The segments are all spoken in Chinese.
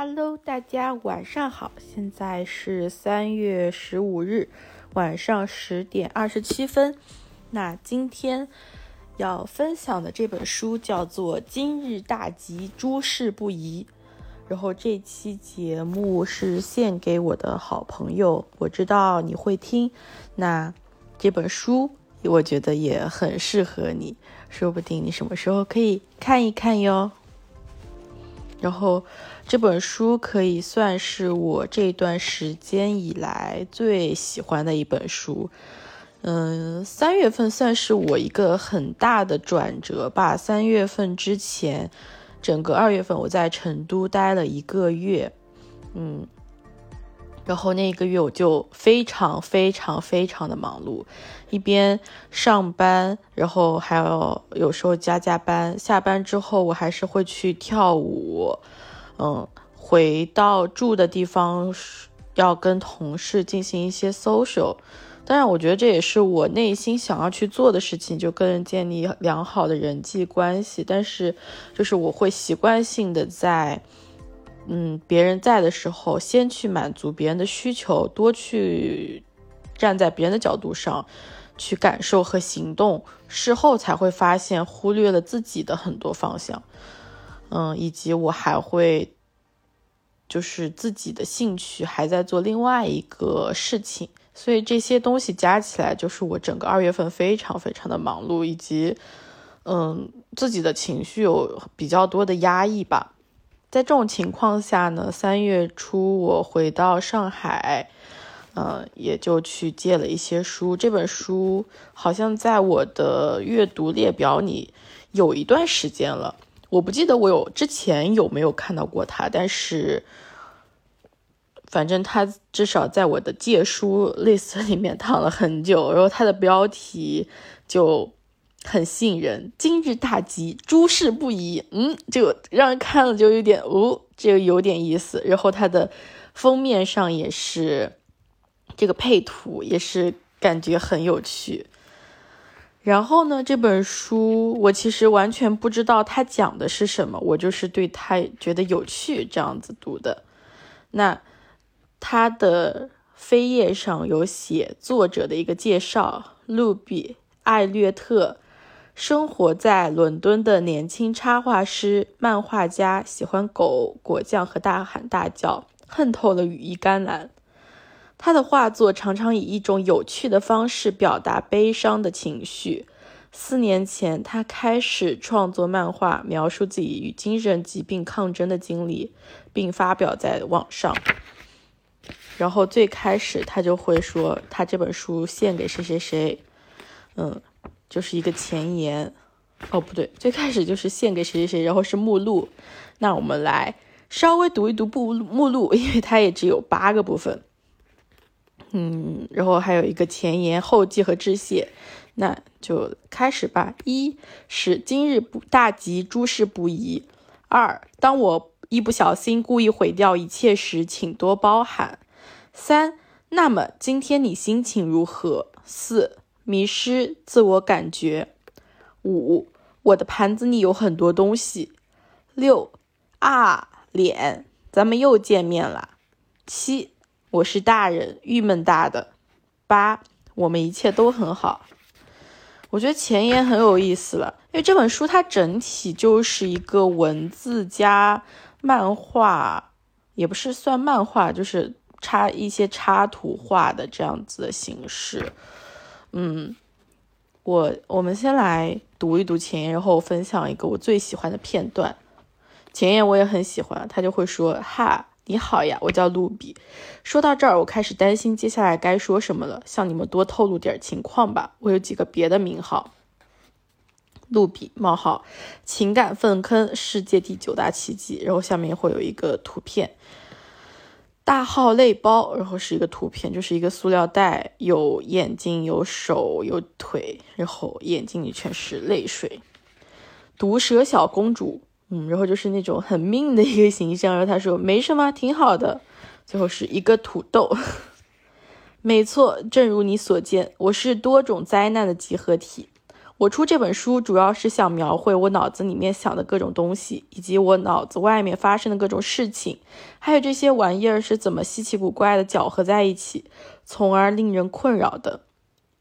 Hello， 大家晚上好，现在是3月15日晚上10点27分。那今天要分享的这本书叫做《今日大吉，诸事不宜》。然后这期节目是献给我的好朋友，我知道你会听。那这本书我觉得也很适合你，说不定你什么时候可以看一看哟。然后这本书可以算是我这段时间以来最喜欢的一本书。3月份算是我一个很大的转折吧。3月份之前，整个2月份我在成都待了一个月，然后那一个月我就非常的忙碌，一边上班，然后还有时候加班，下班之后我还是会去跳舞，回到住的地方要跟同事进行一些 social。 当然我觉得这也是我内心想要去做的事情，就跟人建立良好的人际关系，但是就是我会习惯性的在别人在的时候先去满足别人的需求，多去站在别人的角度上去感受和行动，事后才会发现忽略了自己的很多方向。以及我还会就是自己的兴趣还在做另外一个事情，所以这些东西加起来就是我整个2月份非常的忙碌，以及自己的情绪有比较多的压抑吧。在这种情况下呢，3月初我回到上海，也就去借了一些书。这本书好像在我的阅读列表里有一段时间了，我不记得我之前有没有看到过它，但是反正它至少在我的借书 list 里面躺了很久。然后它的标题就很吸引人，今日大吉，诸事不宜，就让人看了就有点这个有点意思。然后它的封面上也是这个配图，也是感觉很有趣。然后呢，这本书我其实完全不知道它讲的是什么，我就是对它觉得有趣这样子读的。那它的扉页上有写作者的一个介绍，路比·艾略特，生活在伦敦的年轻插画师、漫画家，喜欢狗、果酱和大喊大叫，恨透了羽衣甘蓝。他的画作常常以一种有趣的方式表达悲伤的情绪。4年前，他开始创作漫画，描述自己与精神疾病抗争的经历，并发表在网上。然后最开始他就会说，他这本书献给谁谁谁，就是一个前言，最开始就是献给谁谁谁，然后是目录。那我们来稍微读一读目录，因为它也只有8个部分，然后还有一个前言、后记和致谢。那就开始吧。1是今日大吉，诸事不宜。2当我一不小心故意毁掉一切时，请多包涵。3那么今天你心情如何？4迷失自我感觉。5我的盘子里有很多东西。6脸，咱们又见面了。7我是大人，郁闷大的。8我们一切都很好。我觉得前言很有意思了，因为这本书它整体就是一个文字加漫画，也不是算漫画，就是一些插图画的这样子的形式。我们先来读一读前言，然后分享一个我最喜欢的片段。前言我也很喜欢，他就会说，哈，你好呀，我叫路比。说到这儿，我开始担心接下来该说什么了，向你们多透露点情况吧。我有几个别的名号。路比：情感粪坑，世界第9大奇迹。然后下面会有一个图片，大号类包，然后是一个图片，就是一个塑料袋，有眼睛、有手、有腿，然后眼睛里全是泪水。毒蛇小公主。然后就是那种很命的一个形象，然后他说没什么，挺好的。最后是一个土豆。没错，正如你所见，我是多种灾难的集合体。我出这本书主要是想描绘我脑子里面想的各种东西，以及我脑子外面发生的各种事情，还有这些玩意儿是怎么稀奇古怪的搅合在一起，从而令人困扰的。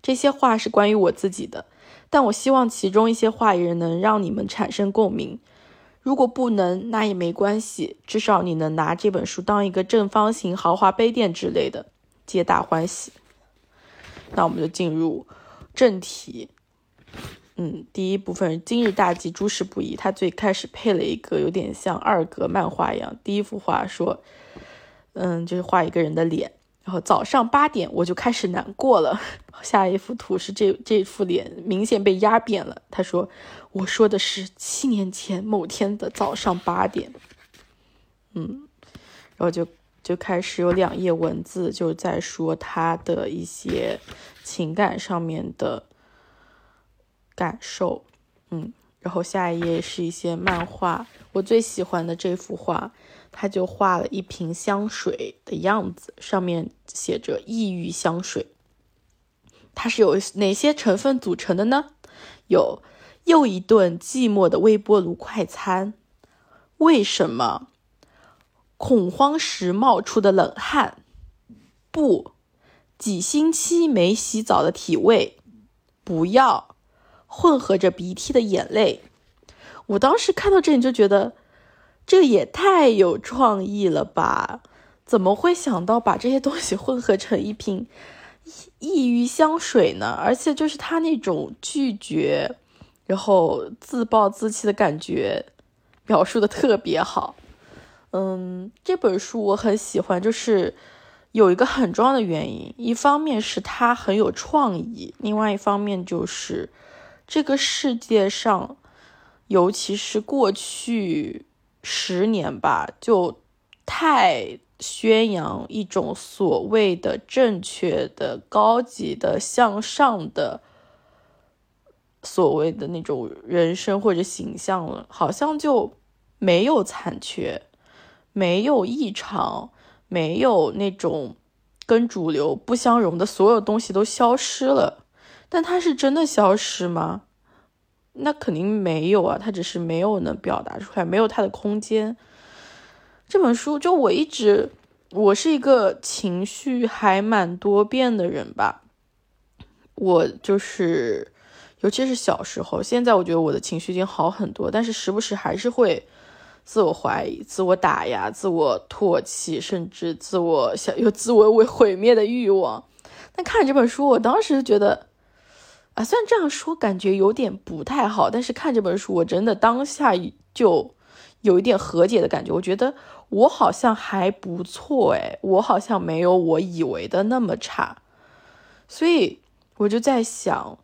这些话是关于我自己的，但我希望其中一些话也能让你们产生共鸣。如果不能，那也没关系，至少你能拿这本书当一个正方形豪华杯垫之类的，皆大欢喜。那我们就进入正题。第一部分今日大吉，诸事不宜。他最开始配了一个有点像二格漫画一样，第一幅画说就是画一个人的脸，然后早上8点我就开始难过了。下一幅图是这副脸明显被压扁了。他说我说的是7年前某天的早上8点。然后就开始有2页文字，就在说他的一些情感上面的感受。然后下一页是一些漫画，我最喜欢的这幅画，他就画了一瓶香水的样子，上面写着抑郁香水。它是由哪些成分组成的呢？有又一顿寂寞的微波炉快餐，为什么恐慌时冒出的冷汗，不，几星期没洗澡的体味，不要，混合着鼻涕的眼泪。我当时看到这里就觉得，这也太有创意了吧，怎么会想到把这些东西混合成一瓶抑郁香水呢？而且就是他那种拒绝然后自暴自弃的感觉描述的特别好。这本书我很喜欢，就是有一个很重要的原因，一方面是它很有创意，另外一方面就是这个世界上，尤其是过去10年吧，就太宣扬一种所谓的正确的、高级的、向上的所谓的那种人生或者形象了，好像就没有残缺，没有异常，没有那种跟主流不相容的所有东西都消失了。但它是真的消失吗？那肯定没有啊，它只是没有能表达出来，没有它的空间。这本书就我是一个情绪还蛮多变的人吧，我就是尤其是小时候，现在我觉得我的情绪已经好很多，但是时不时还是会自我怀疑、自我打压、自我唾弃，甚至有自我毁灭的欲望。但看这本书，我当时觉得虽然这样说感觉有点不太好，但是看这本书我真的当下就有一点和解的感觉。我觉得我好像还不错，我好像没有我以为的那么差。所以我就在想，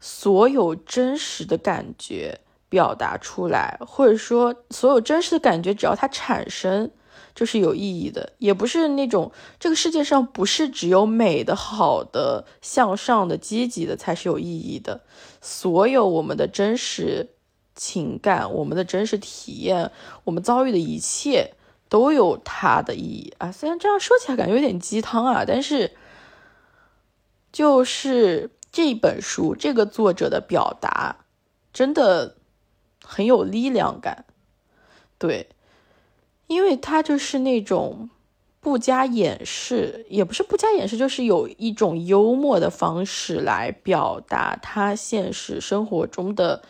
所有真实的感觉表达出来，或者说所有真实的感觉只要它产生就是有意义的，也不是那种这个世界上不是只有美的、好的、向上的、积极的才是有意义的。所有我们的真实情感、我们的真实体验、我们遭遇的一切都有它的意义啊！虽然这样说起来感觉有点鸡汤啊，但是就是这本书这个作者的表达真的很有力量感。对，因为他就是那种不加掩饰，也不是不加掩饰，就是有一种幽默的方式来表达他现实生活中的，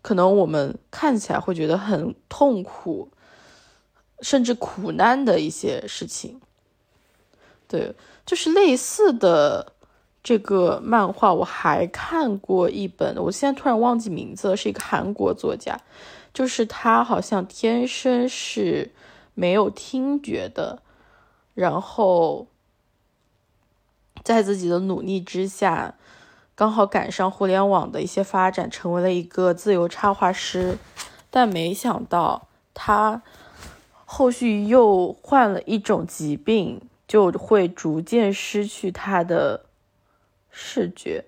可能我们看起来会觉得很痛苦甚至苦难的一些事情。对，就是类似的这个漫画我还看过一本，我现在突然忘记名字了，是一个韩国作家，就是他好像天生是没有听觉的，然后在自己的努力之下刚好赶上互联网的一些发展，成为了一个自由插画师。但没想到他后续又患了一种疾病，就会逐渐失去他的视觉。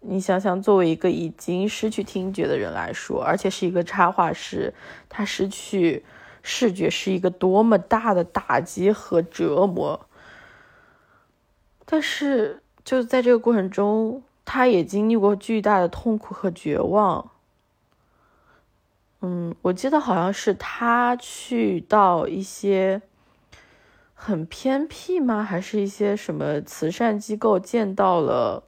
你想想，作为一个已经失去听觉的人来说，而且是一个插画师，他失去视觉是一个多么大的打击和折磨。但是就在这个过程中，他也经历过巨大的痛苦和绝望。我记得好像是他去到一些很偏僻吗？还是一些什么慈善机构见到了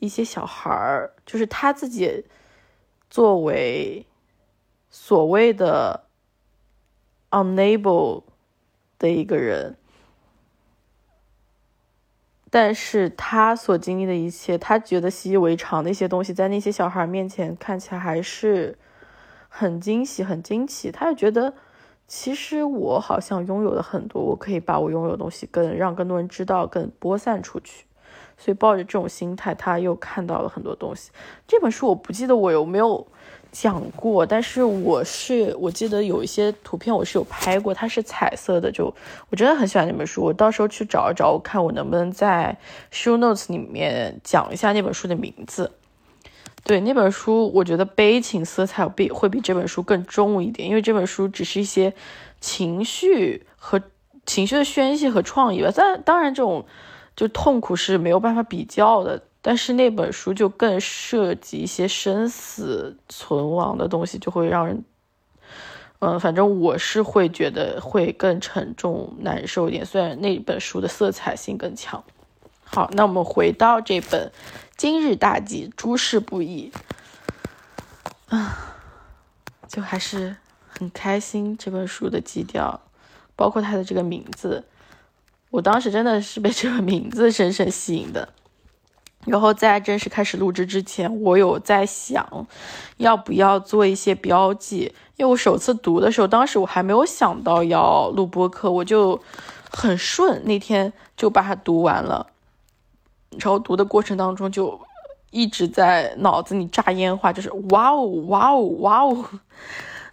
一些小孩儿，就是他自己作为所谓的 unable 的一个人，但是他所经历的一切，他觉得习以为常的一些东西，在那些小孩面前看起来还是很惊喜，很惊奇。他就觉得，其实我好像拥有的很多，我可以把我拥有的东西让更多人知道，更播散出去。所以抱着这种心态，他又看到了很多东西。这本书我不记得我有没有讲过，但是我记得有一些图片我是有拍过，它是彩色的，就我真的很喜欢那本书。我到时候去找一找，我看我能不能在 show notes 里面讲一下那本书的名字。对，那本书我觉得悲情色彩会比这本书更重一点，因为这本书只是一些情绪的宣泄和创意吧。但当然这种就痛苦是没有办法比较的，但是那本书就更涉及一些生死存亡的东西，就会让人反正我是会觉得会更沉重难受一点，虽然那本书的色彩性更强。好，那我们回到这本今日大吉，诸事不易就还是很开心这本书的基调，包括它的这个名字，我当时真的是被这个名字深深吸引的。然后在正式开始录制之前，我有在想要不要做一些标记，因为我首次读的时候，当时我还没有想到要录播客，我就很顺，那天就把它读完了。然后读的过程当中就一直在脑子里炸烟花，就是哇哦哇哦哇哦，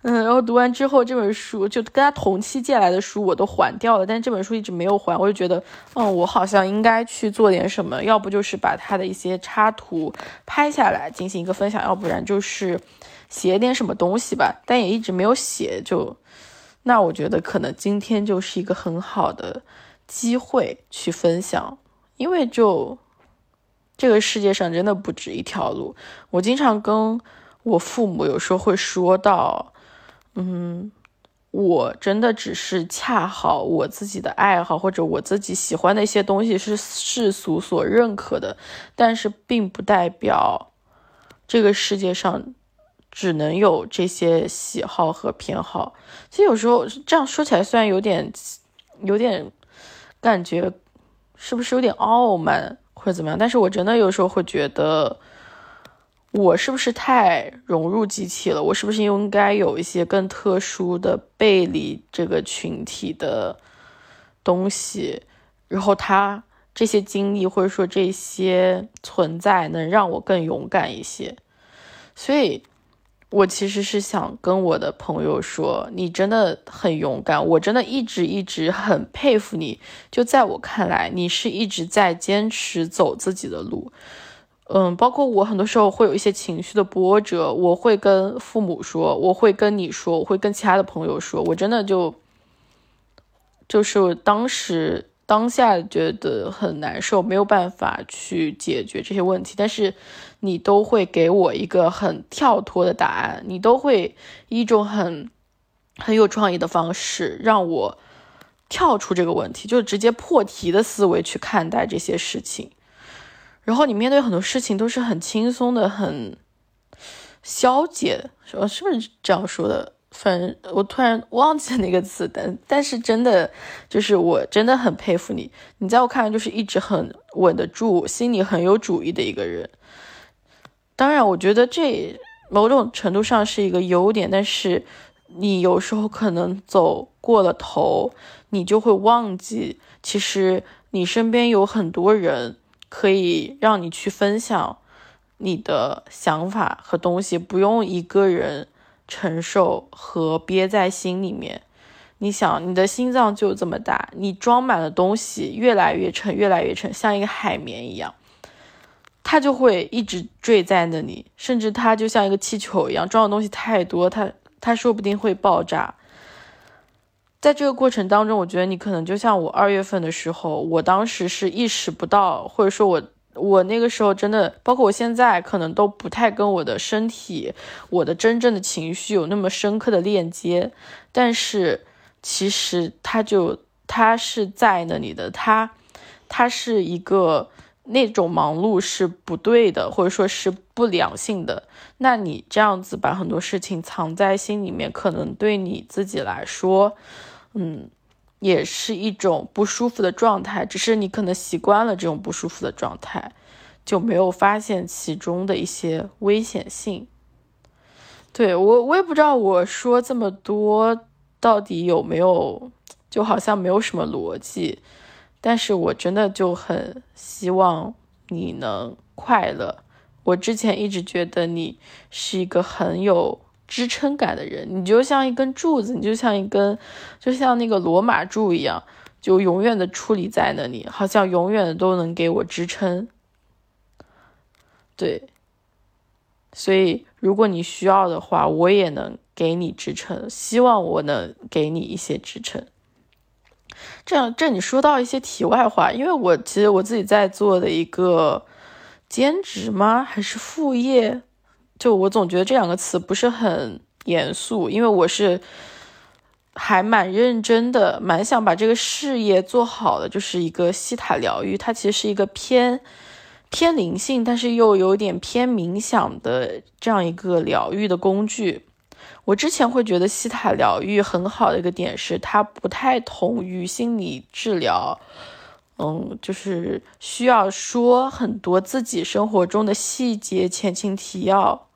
然后读完之后，这本书就跟他同期借来的书我都还掉了，但这本书一直没有还。我就觉得我好像应该去做点什么，要不就是把他的一些插图拍下来进行一个分享，要不然就是写点什么东西吧，但也一直没有写。那我觉得可能今天就是一个很好的机会去分享，因为这个世界上真的不止一条路。我经常跟我父母有时候会说到，我真的只是恰好我自己的爱好或者我自己喜欢的一些东西是世俗所认可的，但是并不代表这个世界上只能有这些喜好和偏好。其实有时候这样说起来，虽然有点感觉是不是有点傲慢或者怎么样，但是我真的有时候会觉得，我是不是太融入集体了？我是不是应该有一些更特殊的背离这个群体的东西？然后他这些经历或者说这些存在能让我更勇敢一些。所以我其实是想跟我的朋友说，你真的很勇敢，我真的一直很佩服你。就在我看来，你是一直在坚持走自己的路。包括我很多时候会有一些情绪的波折，我会跟父母说，我会跟你说，我会跟其他的朋友说，我真的就是当下觉得很难受，没有办法去解决这些问题，但是你都会给我一个很跳脱的答案，你都会一种很有创意的方式让我跳出这个问题，就直接破题的思维去看待这些事情。然后你面对很多事情都是很轻松的，很消解，是不是这样说的？反正我突然忘记那个词，但是真的就是我真的很佩服你。你在我看来就是一直很稳得住，心里很有主意的一个人。当然我觉得这某种程度上是一个优点，但是你有时候可能走过了头，你就会忘记其实你身边有很多人可以让你去分享你的想法和东西，不用一个人承受和憋在心里面。你想，你的心脏就这么大，你装满了东西越来越沉，像一个海绵一样，它就会一直坠在那里，甚至它就像一个气球一样，装的东西太多，它说不定会爆炸。在这个过程当中，我觉得你可能就像我2月份的时候，我当时是意识不到，或者说我我那个时候真的，包括我现在可能都不太跟我的身体，我的真正的情绪有那么深刻的链接，但是其实它是在那里的，它是一个那种忙碌是不对的，或者说是不良性的。那你这样子把很多事情藏在心里面，可能对你自己来说，也是一种不舒服的状态，只是你可能习惯了这种不舒服的状态，就没有发现其中的一些危险性。对，我也不知道我说这么多到底有没有，就好像没有什么逻辑，但是我真的就很希望你能快乐。我之前一直觉得你是一个很有支撑感的人，你就像一根柱子，你就像那个罗马柱一样，就永远的矗立在那里，好像永远都能给我支撑。对，所以如果你需要的话，我也能给你支撑，希望我能给你一些支撑。这你说到一些题外话，因为其实我自己在做的一个兼职吗？还是副业？就我总觉得这两个词不是很严肃，因为我是还蛮认真的，蛮想把这个事业做好的，就是一个西塔疗愈，它其实是一个偏灵性，但是又有点偏冥想的这样一个疗愈的工具。我之前会觉得西塔疗愈很好的一个点是，它不太同于心理治疗，就是需要说很多自己生活中的细节、前情提要。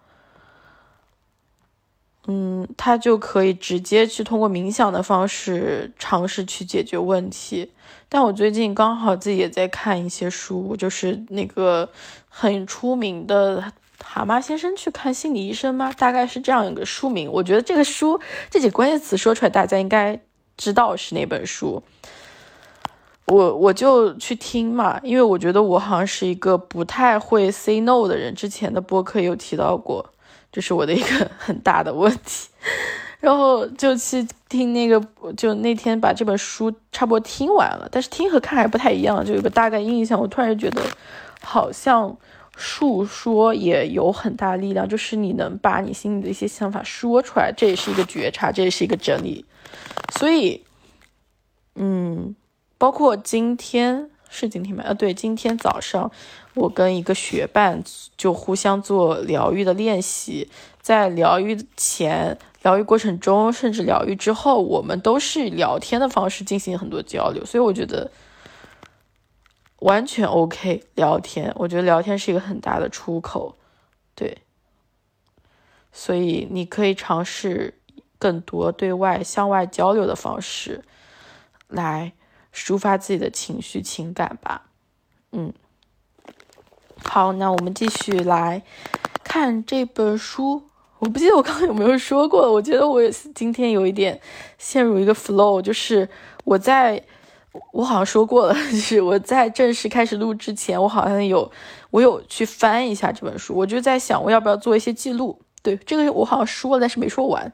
它就可以直接去通过冥想的方式尝试去解决问题。但我最近刚好自己也在看一些书，就是那个很出名的蛤蟆先生去看心理医生吗？大概是这样一个书名。我觉得这个书这几个关键词说出来，大家应该知道是哪本书。我就去听嘛，因为我觉得我好像是一个不太会 say no 的人，之前的播客有提到过，这是我的一个很大的问题。然后就去听那个，就那天把这本书差不多听完了，但是听和看还不太一样，就有个大概印象。我突然觉得好像述说也有很大力量，就是你能把你心里的一些想法说出来，这也是一个觉察，这也是一个整理。所以包括今天吗？对，今天早上我跟一个学伴就互相做疗愈的练习，在疗愈前、疗愈过程中，甚至疗愈之后，我们都是聊天的方式进行很多交流，所以我觉得完全 OK。聊天，我觉得聊天是一个很大的出口，对，所以你可以尝试更多对外、向外交流的方式来抒发自己的情绪、情感吧。好，那我们继续来看这本书。我不记得我刚刚有没有说过，我觉得我今天有一点陷入一个 flow， 就是我好像说过了，就是我在正式开始录之前，我好像有去翻一下这本书，我就在想我要不要做一些记录。对，这个我好像说了，但是没说完。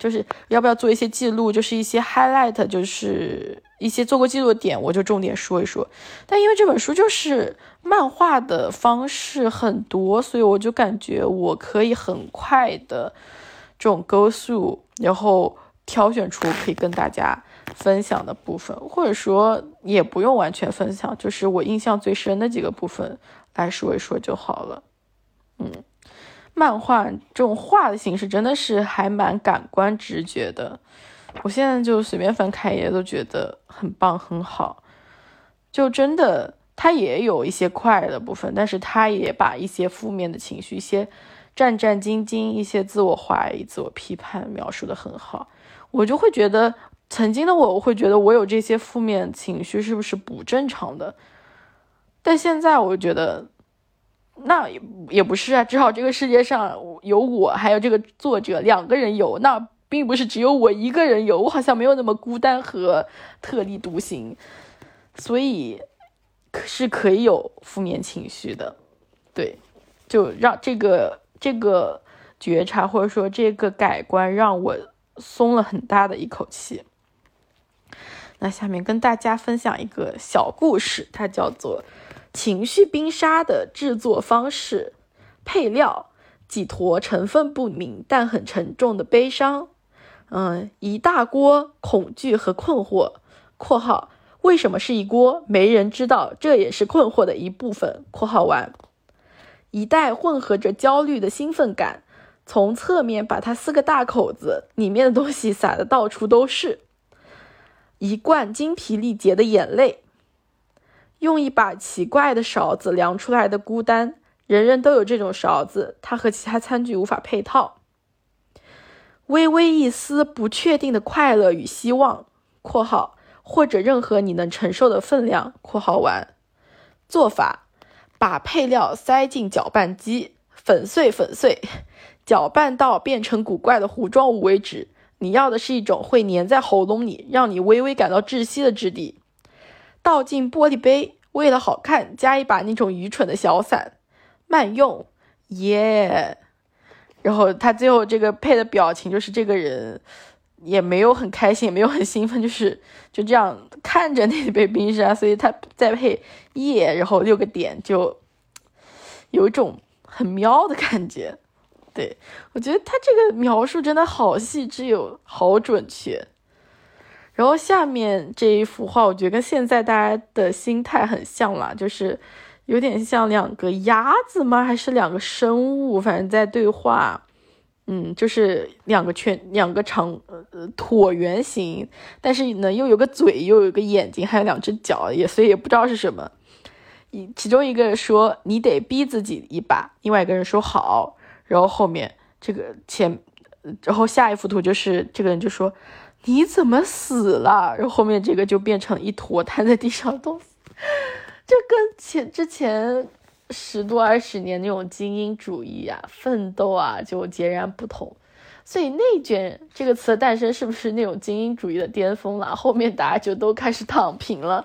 就是要不要做一些记录，就是一些 highlight， 就是一些做过记录的点，我就重点说一说。但因为这本书就是漫画的方式很多，所以我就感觉我可以很快的这种 go through， 然后挑选出可以跟大家分享的部分，或者说也不用完全分享，就是我印象最深的几个部分来说一说就好了。漫画这种画的形式真的是还蛮感官直觉的，我现在就随便翻开一页都觉得很棒很好。就真的它也有一些快乐的部分，但是它也把一些负面的情绪、一些战战兢兢、一些自我怀疑、自我批判描述的很好。我就会觉得曾经的我会觉得我有这些负面情绪是不是不正常的，但现在我觉得那也不是啊，至少这个世界上有我还有这个作者两个人有，那并不是只有我一个人有，我好像没有那么孤单和特立独行，所以是可以有负面情绪的。对，就让这个觉察或者说这个改观让我松了很大的一口气。那下面跟大家分享一个小故事，它叫做情绪冰沙的制作方式。配料：几坨成分不明但很沉重的悲伤，一大锅恐惧和困惑（括号为什么是一锅？没人知道，这也是困惑的一部分）（括号完）。一袋混合着焦虑的兴奋感，从侧面把它撕个大口子，里面的东西撒得到处都是。一罐精疲力竭的眼泪，用一把奇怪的勺子量出来的孤单，人人都有这种勺子，它和其他餐具无法配套。微微一丝不确定的快乐与希望（括号或者任何你能承受的分量）（括号完）。做法：把配料塞进搅拌机，粉碎，搅拌到变成古怪的糊状物为止。你要的是一种会粘在喉咙里，让你微微感到窒息的质地。倒进玻璃杯，为了好看加一把那种愚蠢的小伞。慢用，耶、yeah！ 然后他最后这个配的表情就是这个人也没有很开心，也没有很兴奋，就是就这样看着那杯冰沙，所以他再配耶、yeah， 然后6个点，就有一种很喵的感觉。对，我觉得他这个描述真的好细致又好准确。然后下面这一幅画，我觉得跟现在大家的心态很像啦，就是有点像2个鸭子吗？还是2个生物？反正在对话。就是两个长椭圆形，但是呢又有个嘴，又有个眼睛，还有2只脚，所以也不知道是什么。其中一个人说：“你得逼自己一把。”另外一个人说：“好。”然后后面这个然后下一幅图就是这个人就说：“你怎么死了？”然后后面这个就变成一坨摊在地上的东西。这跟之前10多20年那种精英主义啊、奋斗啊就截然不同。所以内卷这个词的诞生是不是那种精英主义的巅峰了？后面大家就都开始躺平了。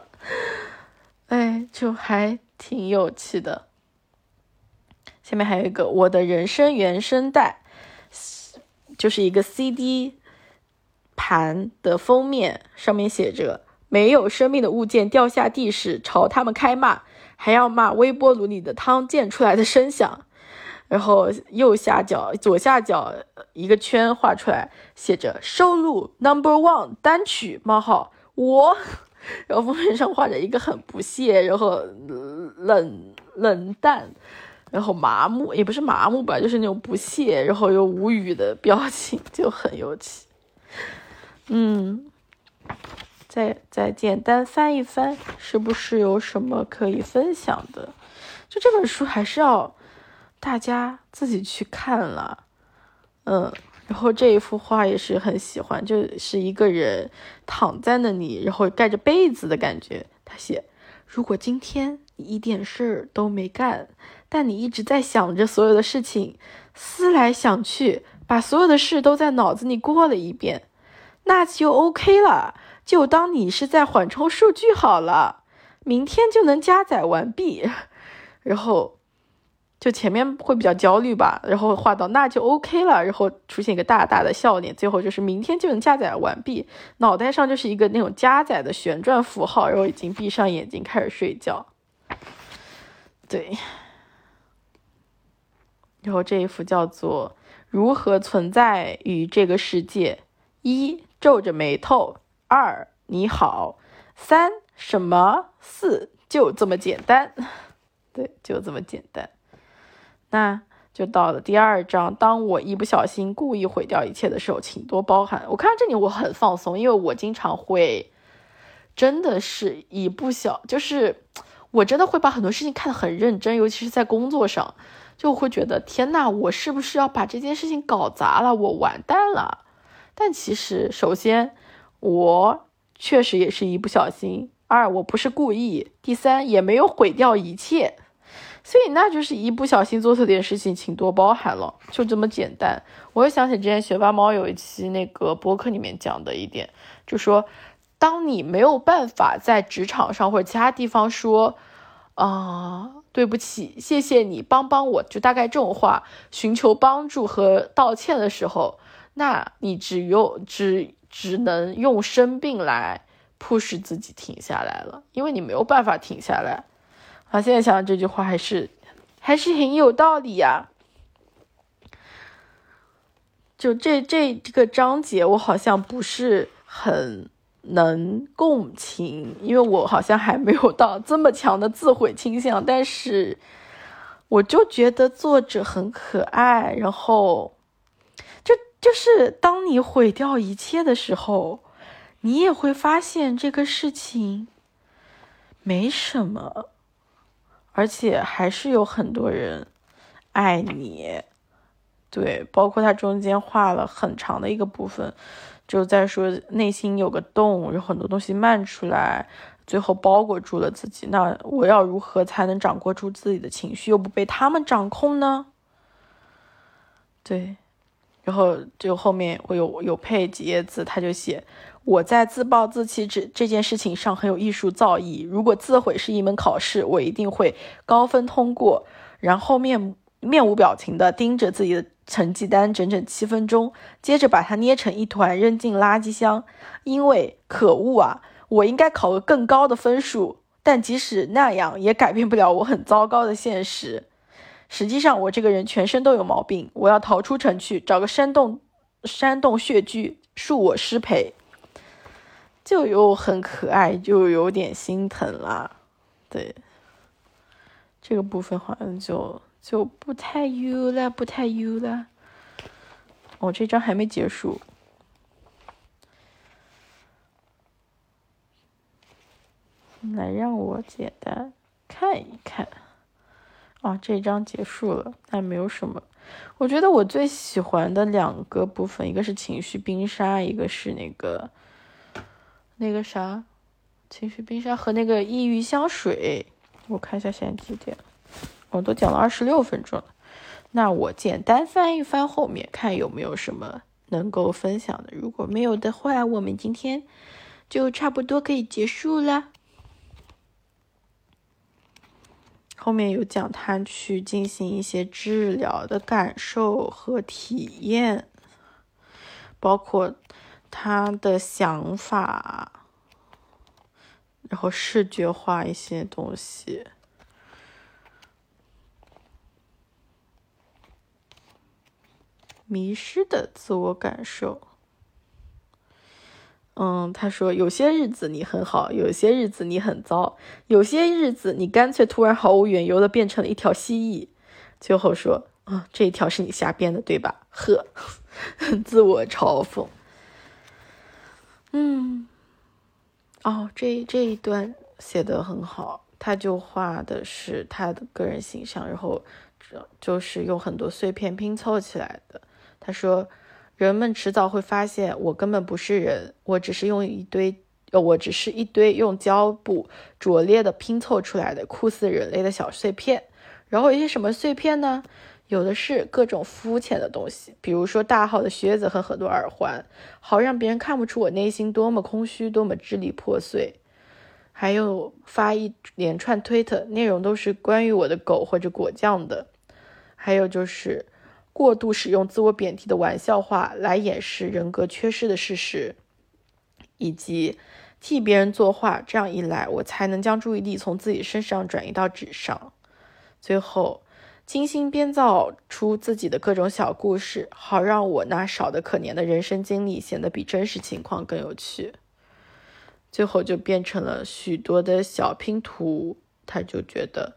就还挺有趣的。下面还有一个我的人生原声带，就是一个 CD 盘的封面，上面写着没有生命的物件掉下地时，朝他们开骂，还要骂微波炉里的汤溅出来的声响。然后左下角一个圈画出来，写着收录 No.1 单曲：我。然后封面上画着一个很不屑，然后冷淡，然后麻木，也不是麻木吧，就是那种不屑，然后又无语的表情，就很有趣。再简单翻一翻，是不是有什么可以分享的？就这本书还是要大家自己去看了。然后这一幅画也是很喜欢，就是一个人躺在那里，然后盖着被子的感觉。他写：如果今天你一点事儿都没干，但你一直在想着所有的事情，思来想去，把所有的事都在脑子里过了一遍，那就 OK 了。就当你是在缓冲数据好了，明天就能加载完毕。然后就前面会比较焦虑吧，然后画到那就 OK 了，然后出现一个大大的笑脸，最后就是明天就能加载完毕，脑袋上就是一个那种加载的旋转符号，然后已经闭上眼睛开始睡觉。对，然后这一幅叫做如何存在于这个世界。1皱着眉头，2你好，3什么，4就这么简单。对，就这么简单。那就到了第2章，当我一不小心故意毁掉一切的时候，请多包涵。我看到这里我很放松，因为我经常会真的是就是我真的会把很多事情看得很认真，尤其是在工作上，就会觉得天哪，我是不是要把这件事情搞砸了，我完蛋了。但其实首先我确实也是一不小心，2我不是故意，3也没有毁掉一切，所以那就是一不小心做错点事情，请多包涵了，就这么简单。我又想起之前学霸猫有一期那个播客里面讲的一点，就说当你没有办法在职场上或者其他地方说对不起，谢谢你，帮我，就大概这种话寻求帮助和道歉的时候，那你只能用生病来迫使自己停下来了，因为你没有办法停下来。啊，现在想这句话还是很有道理呀。就这个章节，我好像不是很能共情，因为我好像还没有到这么强的自毁倾向，但是我就觉得作者很可爱，然后就是当你毁掉一切的时候，你也会发现这个事情没什么，而且还是有很多人爱你。对，包括他中间画了很长的一个部分，就在说内心有个洞，有很多东西漫出来，最后包裹住了自己。那我要如何才能掌握住自己的情绪，又不被他们掌控呢？对，然后就后面我有配几页字，他就写我在自暴自弃这件事情上很有艺术造诣。如果自毁是一门考试，我一定会高分通过。然后面无表情的盯着自己的成绩单整整7分钟，接着把它捏成一团扔进垃圾箱。因为可恶啊，我应该考个更高的分数，但即使那样也改变不了我很糟糕的现实。实际上我这个人全身都有毛病，我要逃出城去，找个山洞穴居，恕我失陪。就又很可爱，就有点心疼啦。对，这个部分好像就不太优了。哦，这章还没结束。来，让我简单看一看。哦，这章结束了，但没有什么。我觉得我最喜欢的两个部分，一个是情绪冰沙，一个是那个啥，情绪冰沙和那个抑郁香水。我看一下现在几点。我都讲了26分钟了，那我简单翻一翻后面，看有没有什么能够分享的。如果没有的话，我们今天就差不多可以结束了。后面有讲他去进行一些治疗的感受和体验，包括他的想法，然后视觉化一些东西。迷失的自我感受。他说有些日子你很好，有些日子你很糟，有些日子你干脆突然毫无缘由的变成了一条蜥蜴。最后说这一条是你瞎编的对吧？呵，自我嘲讽。这一段写得很好，他就画的是他的个人形象，然后就是用很多碎片拼凑起来的。他说人们迟早会发现我根本不是人，我只是一堆用胶布拙劣的拼凑出来的酷似人类的小碎片。然后一些什么碎片呢？有的是各种肤浅的东西，比如说大号的靴子和很多耳环，好让别人看不出我内心多么空虚，多么支离破碎。还有发一连串推特，内容都是关于我的狗或者果酱的。还有就是过度使用自我贬低的玩笑话来掩饰人格缺失的事实，以及替别人作画，这样一来我才能将注意力从自己身上转移到纸上。最后精心编造出自己的各种小故事，好让我那少得可怜的人生经历显得比真实情况更有趣。最后就变成了许多的小拼图。他就觉得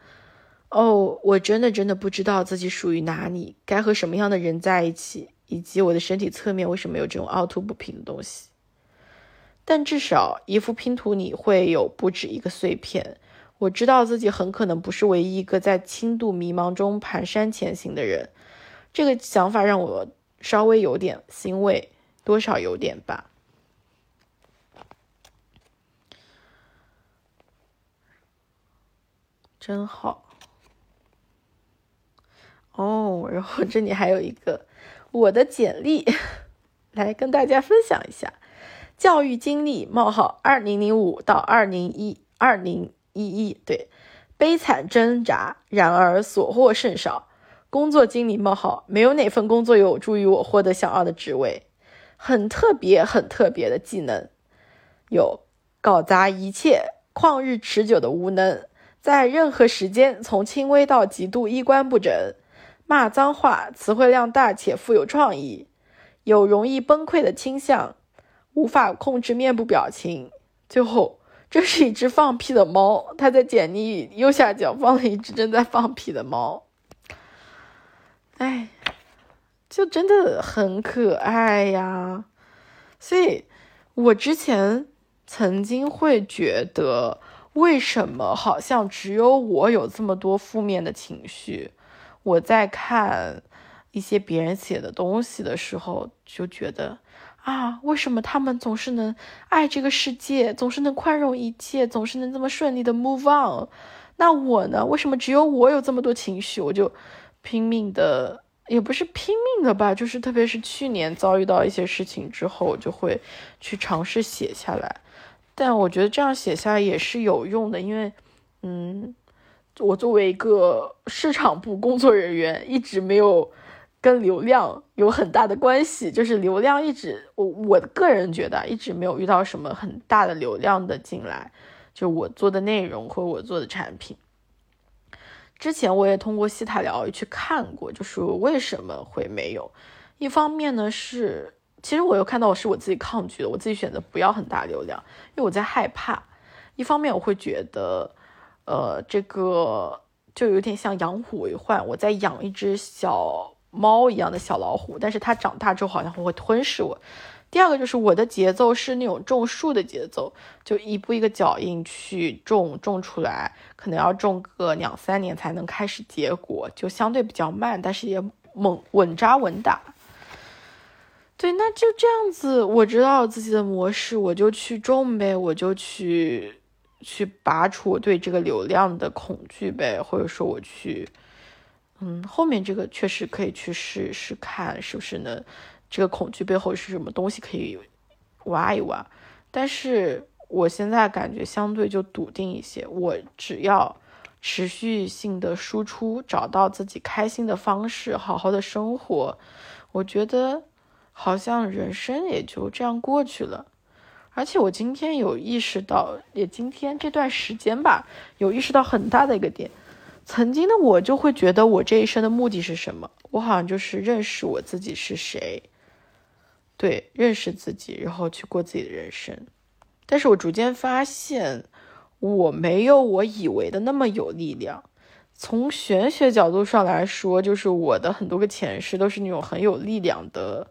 我真的不知道自己属于哪里，该和什么样的人在一起，以及我的身体侧面为什么有这种凹凸不平的东西。但至少一幅拼图里会有不止一个碎片，我知道自己很可能不是唯一一个在轻度迷茫中蹒跚前行的人。这个想法让我稍微有点欣慰，多少有点吧。真好。然后这里还有一个我的简历，来跟大家分享一下。教育经历：2005到2011，对，悲惨挣扎，然而所获甚少。工作经历：没有哪份工作有助于我获得想要的职位。很特别的技能有搞砸一切，旷日持久的无能。在任何时间从轻微到极度衣冠不整，骂脏话词汇量大且富有创意，有容易崩溃的倾向，无法控制面部表情。最后，这是一只放屁的猫，它在简历右下角放了一只正在放屁的猫。哎，就真的很可爱呀。所以我之前曾经会觉得，为什么好像只有我有这么多负面的情绪？我在看一些别人写的东西的时候，就觉得啊，为什么他们总是能爱这个世界，总是能宽容一切，总是能这么顺利的 move on？ 那我呢？为什么只有我有这么多情绪？我就拼命的，也不是拼命的吧，就是特别是去年遭遇到一些事情之后，我就会去尝试写下来。但我觉得这样写下来也是有用的，因为我作为一个市场部工作人员，一直没有跟流量有很大的关系，就是流量一直我个人觉得一直没有遇到什么很大的流量的进来，就我做的内容或我做的产品。之前我也通过西塔疗愈去看过，就是为什么会没有。一方面呢是，其实我有看到是我自己抗拒的，我自己选择不要很大流量，因为我在害怕。一方面我会觉得这个就有点像养虎为患，我在养一只小猫一样的小老虎，但是它长大之后好像会吞噬我。第二个就是我的节奏是那种种树的节奏，就一步一个脚印去种出来，可能要种个2-3年才能开始结果，就相对比较慢，但是也稳扎稳打。对，那就这样子，我知道自己的模式，我就去种呗，我就去拔除我对这个流量的恐惧呗，或者说我去，后面这个确实可以去试试看，是不是呢？这个恐惧背后是什么东西可以挖一挖。但是我现在感觉相对就笃定一些，我只要持续性的输出，找到自己开心的方式，好好的生活，我觉得好像人生也就这样过去了。而且我今天有意识到，也今天这段时间吧，有意识到很大的一个点，曾经的我就会觉得我这一生的目的是什么，我好像就是认识我自己是谁，对，认识自己，然后去过自己的人生。但是我逐渐发现，我没有我以为的那么有力量。从玄学角度上来说，就是我的很多个前世都是那种很有力量的，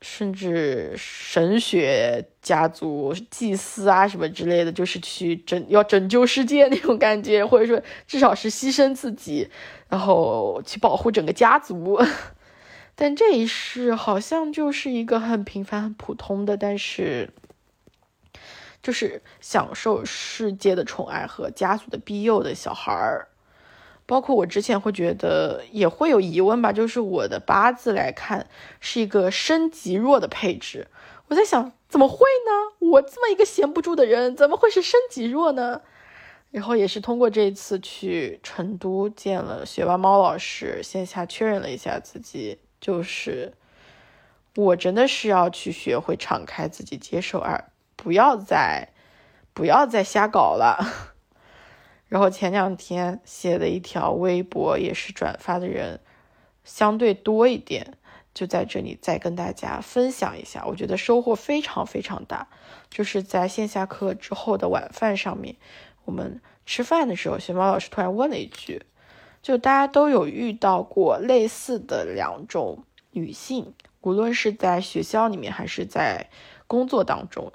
甚至神学家族祭司啊什么之类的，就是去要拯救世界那种感觉，或者说至少是牺牲自己，然后去保护整个家族。但这一世好像就是一个很平凡很普通的，但是就是享受世界的宠爱和家族的庇佑的小孩儿。包括我之前会觉得也会有疑问吧，就是我的八字来看是一个身极弱的配置，我在想怎么会呢？我这么一个闲不住的人，怎么会是身极弱呢？然后也是通过这一次去成都见了学霸猫老师，线下确认了一下自己，就是我真的是要去学会敞开自己，接受爱，不要再瞎搞了。然后前2天写的一条微博，也是转发的人相对多一点，就在这里再跟大家分享一下，我觉得收获非常非常大。就是在线下课之后的晚饭上面，我们吃饭的时候，学猫老师突然问了一句，就大家都有遇到过类似的2种女性，无论是在学校里面还是在工作当中，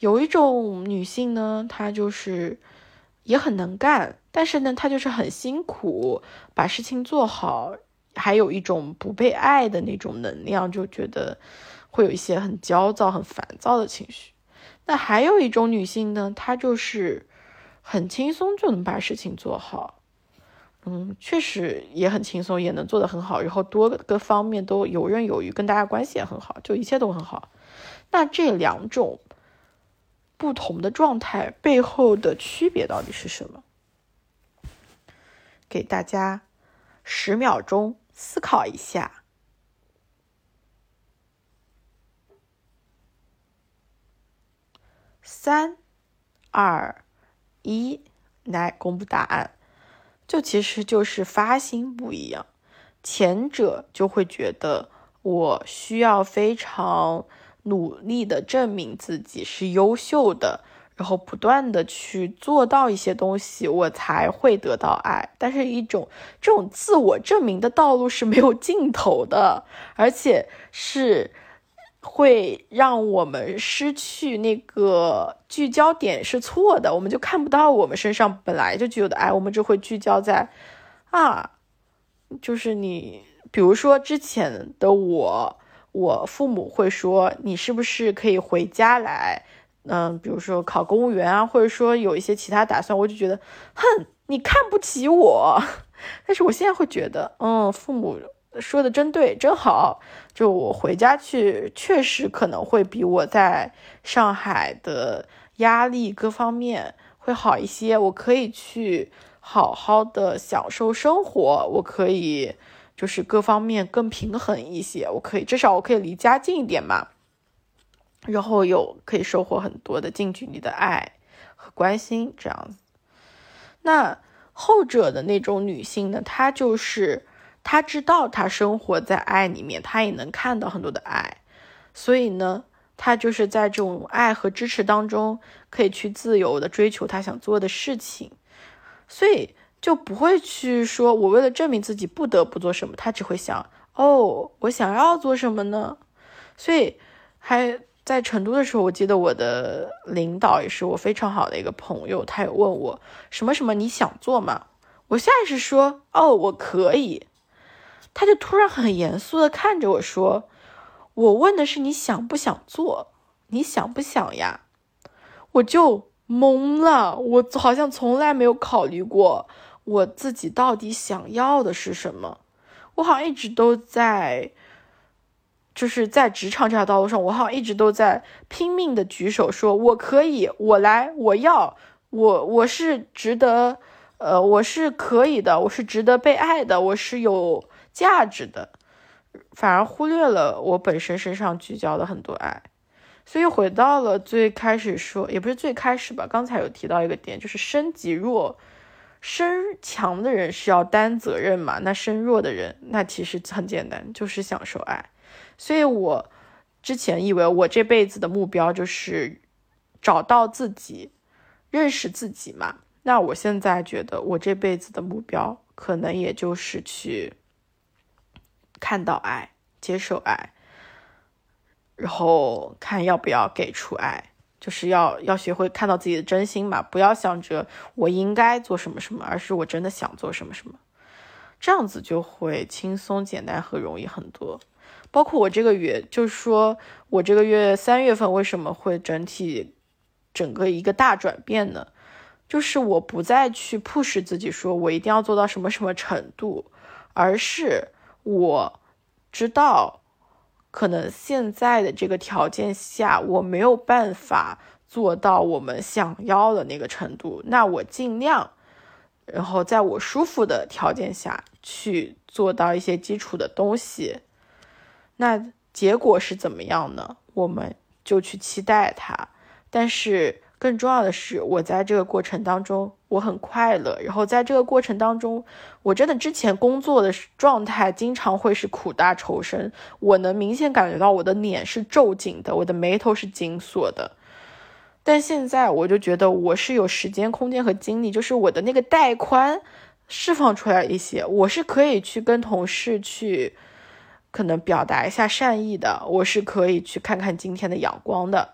有一种女性呢，她就是也很能干，但是呢他就是很辛苦把事情做好，还有一种不被爱的那种能量，就觉得会有一些很焦躁很烦躁的情绪。那还有一种女性呢，她就是很轻松就能把事情做好，确实也很轻松，也能做得很好，然后多个方面都游刃有余，跟大家关系也很好，就一切都很好。那这2种不同的状态背后的区别到底是什么？给大家10秒钟思考一下。3、2、1，来公布答案，就其实就是发心不一样。前者就会觉得我需要非常努力的证明自己是优秀的，然后不断的去做到一些东西，我才会得到爱。但是这种自我证明的道路是没有尽头的，而且是会让我们失去那个聚焦点是错的，我们就看不到我们身上本来就具有的爱，我们只会聚焦在就是你，比如说之前的我父母会说你是不是可以回家来，比如说考公务员啊，或者说有一些其他打算，我就觉得哼，你看不起我。但是我现在会觉得父母说的真对，真好，就我回家去确实可能会比我在上海的压力各方面会好一些，我可以去好好的享受生活，我可以就是各方面更平衡一些，至少我可以离家近一点嘛，然后可以收获很多的近距离的爱和关心这样子。那后者的那种女性呢，她就是他知道他生活在爱里面，他也能看到很多的爱，所以呢他就是在这种爱和支持当中可以去自由的追求他想做的事情，所以就不会去说我为了证明自己不得不做什么，他只会想我想要做什么呢。所以还在成都的时候，我记得我的领导也是我非常好的一个朋友，他也问我什么什么你想做吗，我下意识说我可以，他就突然很严肃地看着我说，我问的是你想不想做，你想不想呀。我就懵了，我好像从来没有考虑过我自己到底想要的是什么，我好像一直都在就是在职场这条道路上，我好像一直都在拼命地举手说我可以，我来，我要，我是值得，我是可以的，我是值得被爱的，我是有价值的，反而忽略了我本身身上聚焦的很多爱。所以回到了最开始说，也不是最开始吧，刚才有提到一个点，就是身强的人是要担责任嘛，那身弱的人那其实很简单，就是享受爱。所以我之前以为我这辈子的目标就是找到自己，认识自己嘛，那我现在觉得我这辈子的目标可能也就是去看到爱，接受爱，然后看要不要给出爱，就是要学会看到自己的真心嘛，不要想着我应该做什么什么，而是我真的想做什么什么，这样子就会轻松简单和容易很多。包括我这个月，就是说我这个月3月份为什么会整个一个大转变呢，就是我不再去 push 自己说我一定要做到什么什么程度，而是我知道可能现在的这个条件下我没有办法做到我们想要的那个程度，那我尽量然后在我舒服的条件下去做到一些基础的东西，那结果是怎么样呢，我们就去期待它。但是更重要的是我在这个过程当中我很快乐，然后在这个过程当中我真的之前工作的状态经常会是苦大仇深，我能明显感觉到我的脸是皱紧的，我的眉头是紧锁的，但现在我就觉得我是有时间空间和精力，就是我的那个带宽释放出来一些，我是可以去跟同事去可能表达一下善意的，我是可以去看看今天的阳光的，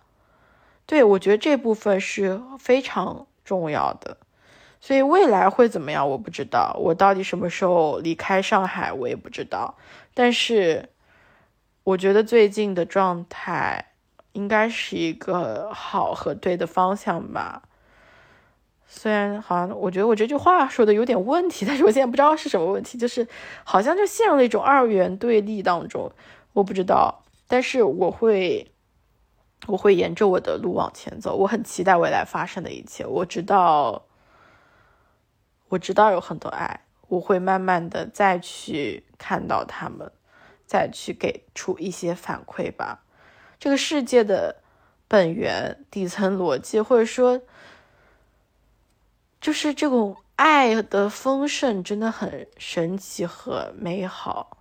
对，我觉得这部分是非常重要的。所以未来会怎么样我不知道，我到底什么时候离开上海我也不知道，但是我觉得最近的状态应该是一个好和对的方向吧。虽然好像我觉得我这句话说的有点问题，但是我现在不知道是什么问题，就是好像就陷入了一种二元对立当中，我不知道，但是我会沿着我的路往前走，我很期待未来发生的一切。我知道有很多爱，我会慢慢的再去看到他们，再去给出一些反馈吧。这个世界的本源、底层逻辑，或者说就是这种爱的丰盛真的很神奇和美好。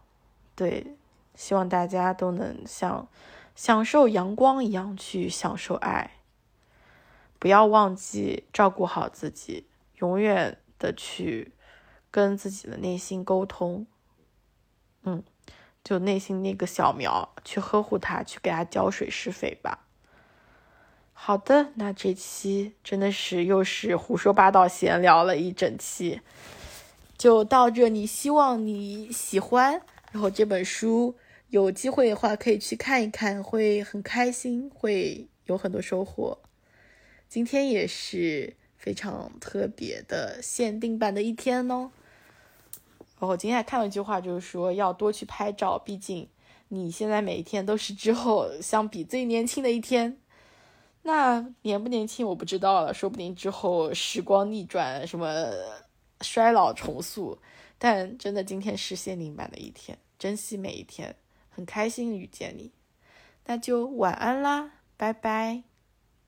对，希望大家都能像享受阳光一样去享受爱，不要忘记照顾好自己，永远的去跟自己的内心沟通，就内心那个小苗，去呵护它，去给它浇水施肥吧。好的，那这期真的是又是胡说八道闲聊了一整期，就到这里，希望你喜欢。然后这本书有机会的话可以去看一看，会很开心，会有很多收获。今天也是非常特别的限定版的一天哦。我今天还看了一句话，就是说要多去拍照，毕竟你现在每一天都是之后相比最年轻的一天。那年不年轻我不知道了，说不定之后时光逆转，什么衰老重塑，但真的今天是限定版的一天，珍惜每一天，很开心遇见你。那就晚安啦，拜拜。